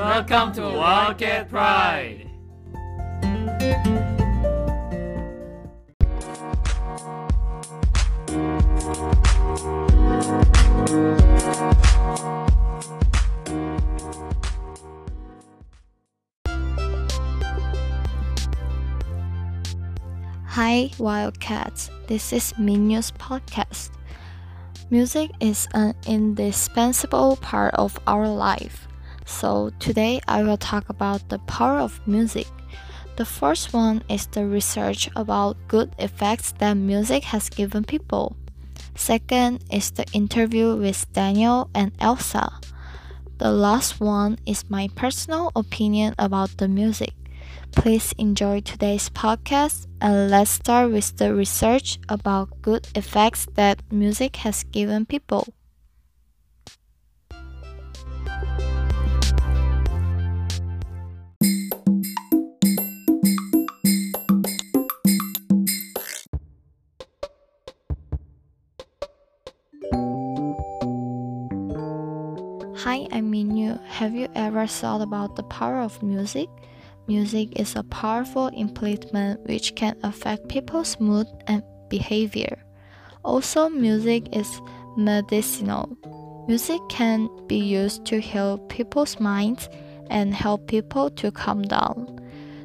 Welcome to Wildcat Pride! Hi Wildcats, this is Minyo's podcast. Music is an indispensable part of our life. So today I will talk about the power of music. The first one is the research about good effects that music has given people. Second is the interview with Daniel and Elsa. The last one is my personal opinion about the music. Please enjoy today's podcast and let's start with the research about good effects that music has given people. Hi, I'm Minyu. Have you ever thought about the power of music? Music is a powerful implement which can affect people's mood and behavior. Also, music is medicinal. Music can be used to heal people's minds and help people to calm down.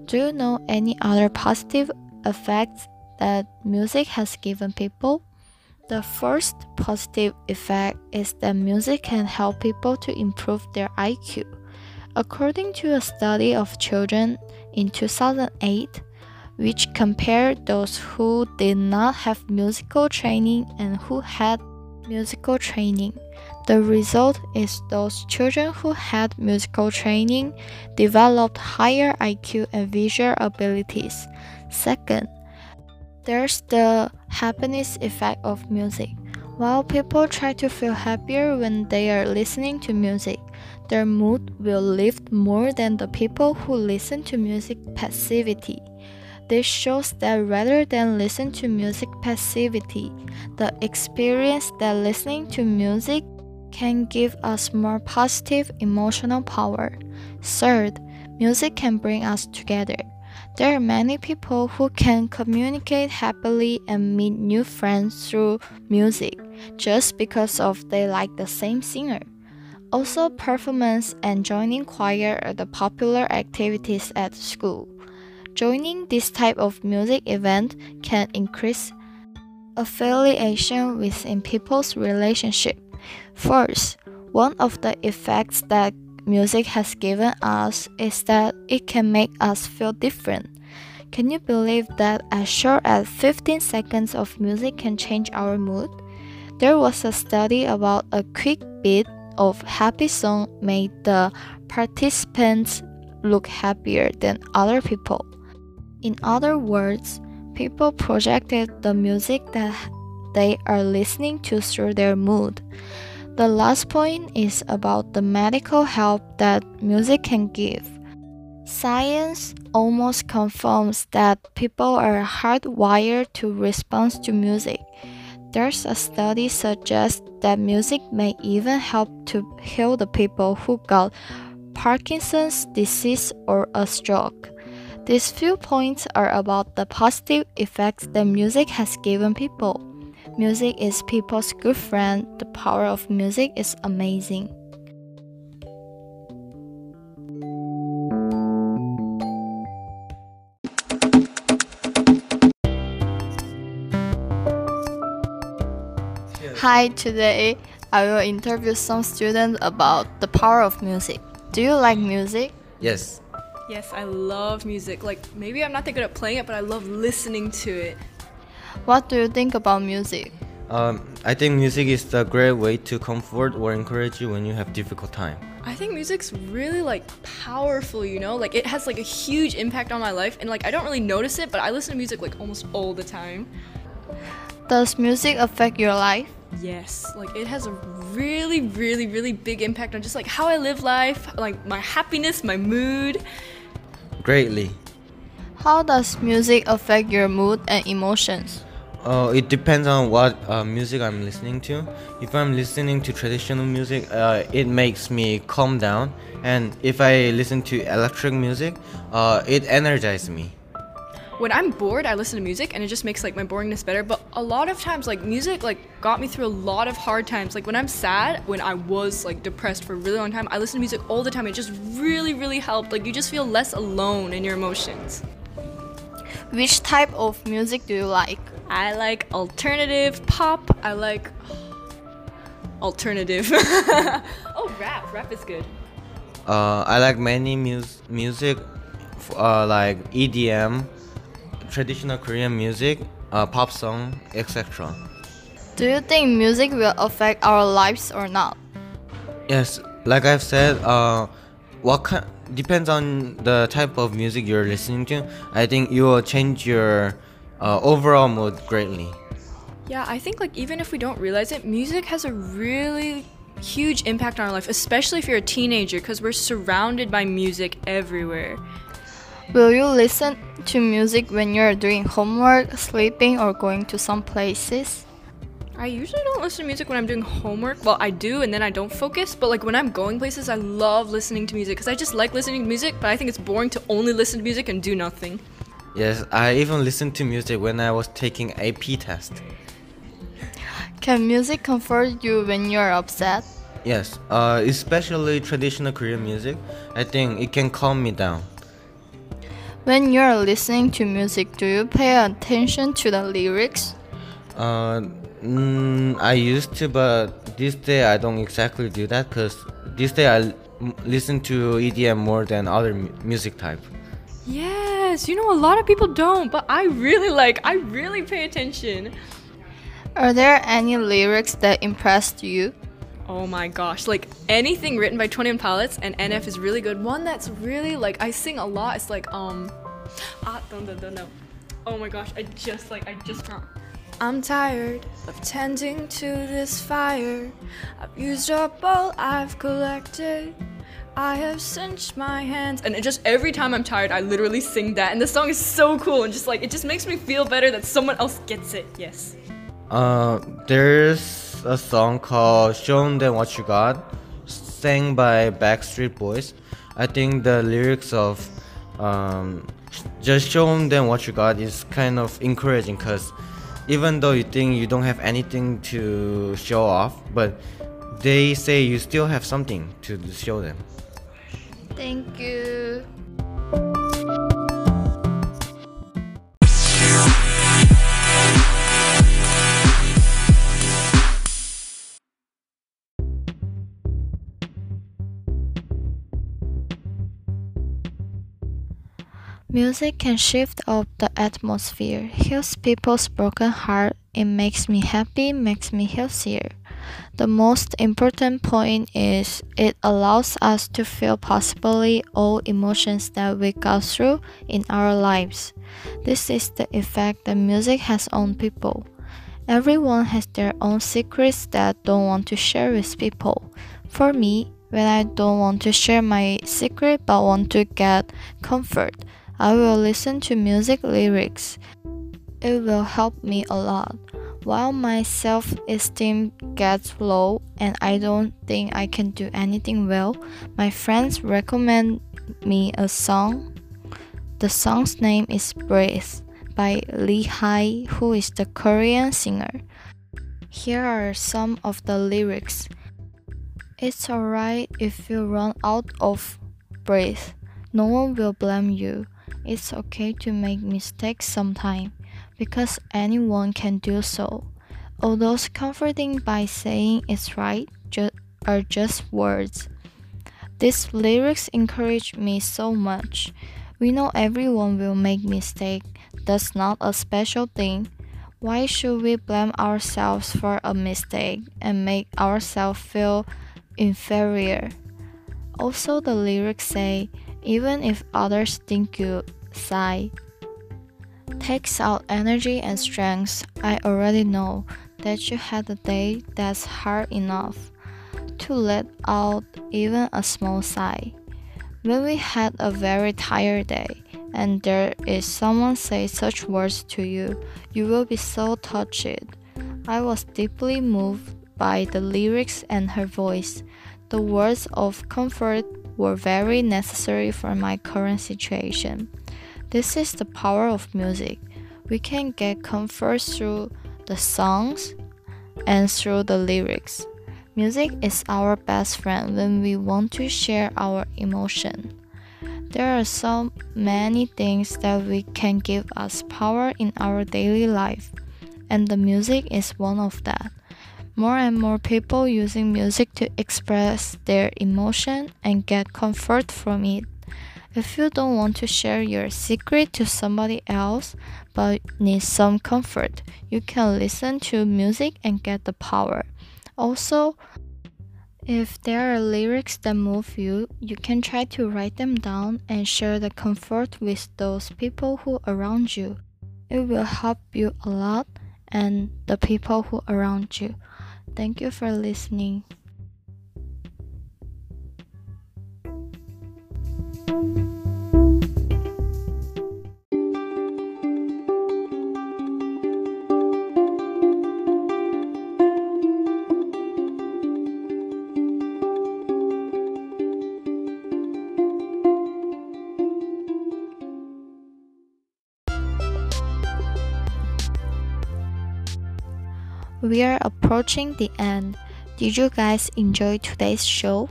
Do you know any other positive effects that music has given people? The first positive effect is that music can help people to improve their IQ. According to a study of children in 2008, which compared those who did not have musical training and who had musical training, the result is those children who had musical training developed higher IQ and visual abilities. Second, there's the happiness effect of music. While people try to feel happier when they are listening to music, their mood will lift more than the people who listen to music passivity. This shows that rather than listen to music passivity, the experience that listening to music can give us more positive emotional power. Third, music can bring us together. There are many people who can communicate happily and meet new friends through music, just because of they like the same singer. Also, performance and joining choir are the popular activities at school. Joining this type of music event can increase affiliation within people's relationship. First, one of the effects that music has given us is that it can make us feel different. Can you believe that as short as 15 seconds of music can change our mood? There was a study about a quick beat of happy song made the participants look happier than other people. In other words, people projected the music that they are listening to through their mood. The last point is about the medical help that music can give. Science almost confirms that people are hardwired to respond to music. There's a study suggests that music may even help to heal the people who got Parkinson's disease or a stroke. These few points are about the positive effects that music has given people. Music is people's good friend. The power of music is amazing. Hi, today I will interview some students about the power of music. Do you like music? Yes. Yes, I love music. Like, maybe I'm not that good at playing it, but I love listening to it. What do you think about music? I think music is the great way to comfort or encourage you when you have difficult time. I think music's really powerful, you know? Like, it has a huge impact on my life, and I don't really notice it, but I listen to music almost all the time. Does music affect your life? Yes, it has a really, really, really big impact on just how I live life, my happiness, my mood. Greatly. How does music affect your mood and emotions? It depends on what music I'm listening to. If I'm listening to traditional music, it makes me calm down, and if I listen to electric music, it energizes me. When I'm bored, I listen to music, and it just makes like my boringness better. But a lot of times, like music, like got me through a lot of hard times. Like when I'm sad, when I was like depressed for a really long time, I listen to music all the time. It just really, really helped. Like you just feel less alone in your emotions. Which type of music do you like? I like alternative pop. I like alternative. Oh, rap. Rap is good. I like many music, like EDM, traditional Korean music, pop song, etc. Do you think music will affect our lives or not? Yes, like I've said, depends on the type of music you're listening to. I think you will change your overall mood greatly. Yeah, I think like even if we don't realize it, music has a really huge impact on our life, especially if you're a teenager, because we're surrounded by music everywhere. Will you listen to music when you're doing homework, sleeping, or going to some places? I usually don't listen to music when I'm doing homework. Well, I do, and then I don't focus. But like when I'm going places, I love listening to music because I just like listening to music, but I think it's boring to only listen to music and do nothing. Yes, I even listened to music when I was taking AP test. Can music comfort you when you're upset? Yes, especially traditional Korean music. I think it can calm me down. When you're listening to music, do you pay attention to the lyrics? I used to, but this day I don't exactly do that because this day I listen to EDM more than other music type. Yes, you know, a lot of people don't, but I really pay attention. Are there any lyrics that impressed you? Oh my gosh, like anything written by 21 Pilots and NF is really good. One that's really like, I sing a lot, it's like, don't know. Oh my gosh, I just can't. I'm tired of tending to this fire. I've used up all I've collected. I have cinched my hands. And it just every time I'm tired, I literally sing that. And the song is so cool. And just like, it just makes me feel better that someone else gets it. Yes. There's a song called Shown Them What You Got, sang by Backstreet Boys. I think the lyrics of just show them what you got is kind of encouraging because even though you think you don't have anything to show off, but they say you still have something to show them. Thank you. Music can shift up the atmosphere, heals people's broken heart, it makes me happy, makes me healthier. The most important point is it allows us to feel possibly all emotions that we go through in our lives. This is the effect that music has on people. Everyone has their own secrets that they don't want to share with people. For me, when I don't want to share my secret but want to get comfort, I will listen to music lyrics. It will help me a lot. While my self-esteem gets low and I don't think I can do anything well, my friends recommend me a song. The song's name is Breathe by Lee Hi, who is the Korean singer. Here are some of the lyrics. It's alright if you run out of breath. No one will blame you. It's okay to make mistakes sometimes, because anyone can do so. Although comforting by saying it's right are just words. These lyrics encourage me so much. We know everyone will make mistakes. That's not a special thing. Why should we blame ourselves for a mistake and make ourselves feel inferior? Also, the lyrics say, even if others think you sigh, takes out energy and strength. I already know that you had a day that's hard enough to let out even a small sigh. Lily had a very tired day, and there is someone say such words to you. You will be so touched. I was deeply moved by the lyrics and her voice. The words of comfort were very necessary for my current situation. This is the power of music. We can get comfort through the songs and through the lyrics. Music is our best friend when we want to share our emotion. There are so many things that we can give us power in our daily life, and the music is one of that. More and more people using music to express their emotion and get comfort from it. If you don't want to share your secret to somebody else but need some comfort, you can listen to music and get the power. Also, if there are lyrics that move you, you can try to write them down and share the comfort with those people who are around you. It will help you a lot and the people who are around you. Thank you for listening. We are approaching the end. Did you guys enjoy today's show?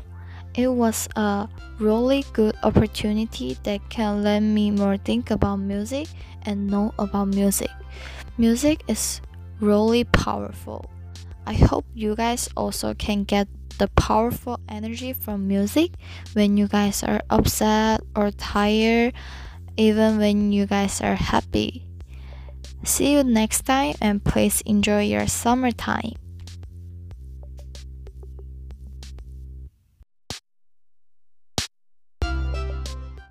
It was a really good opportunity that can let me more think about music and know about music. Music is really powerful. I hope you guys also can get the powerful energy from music when you guys are upset or tired, even when you guys are happy. See you next time, and please enjoy your summertime.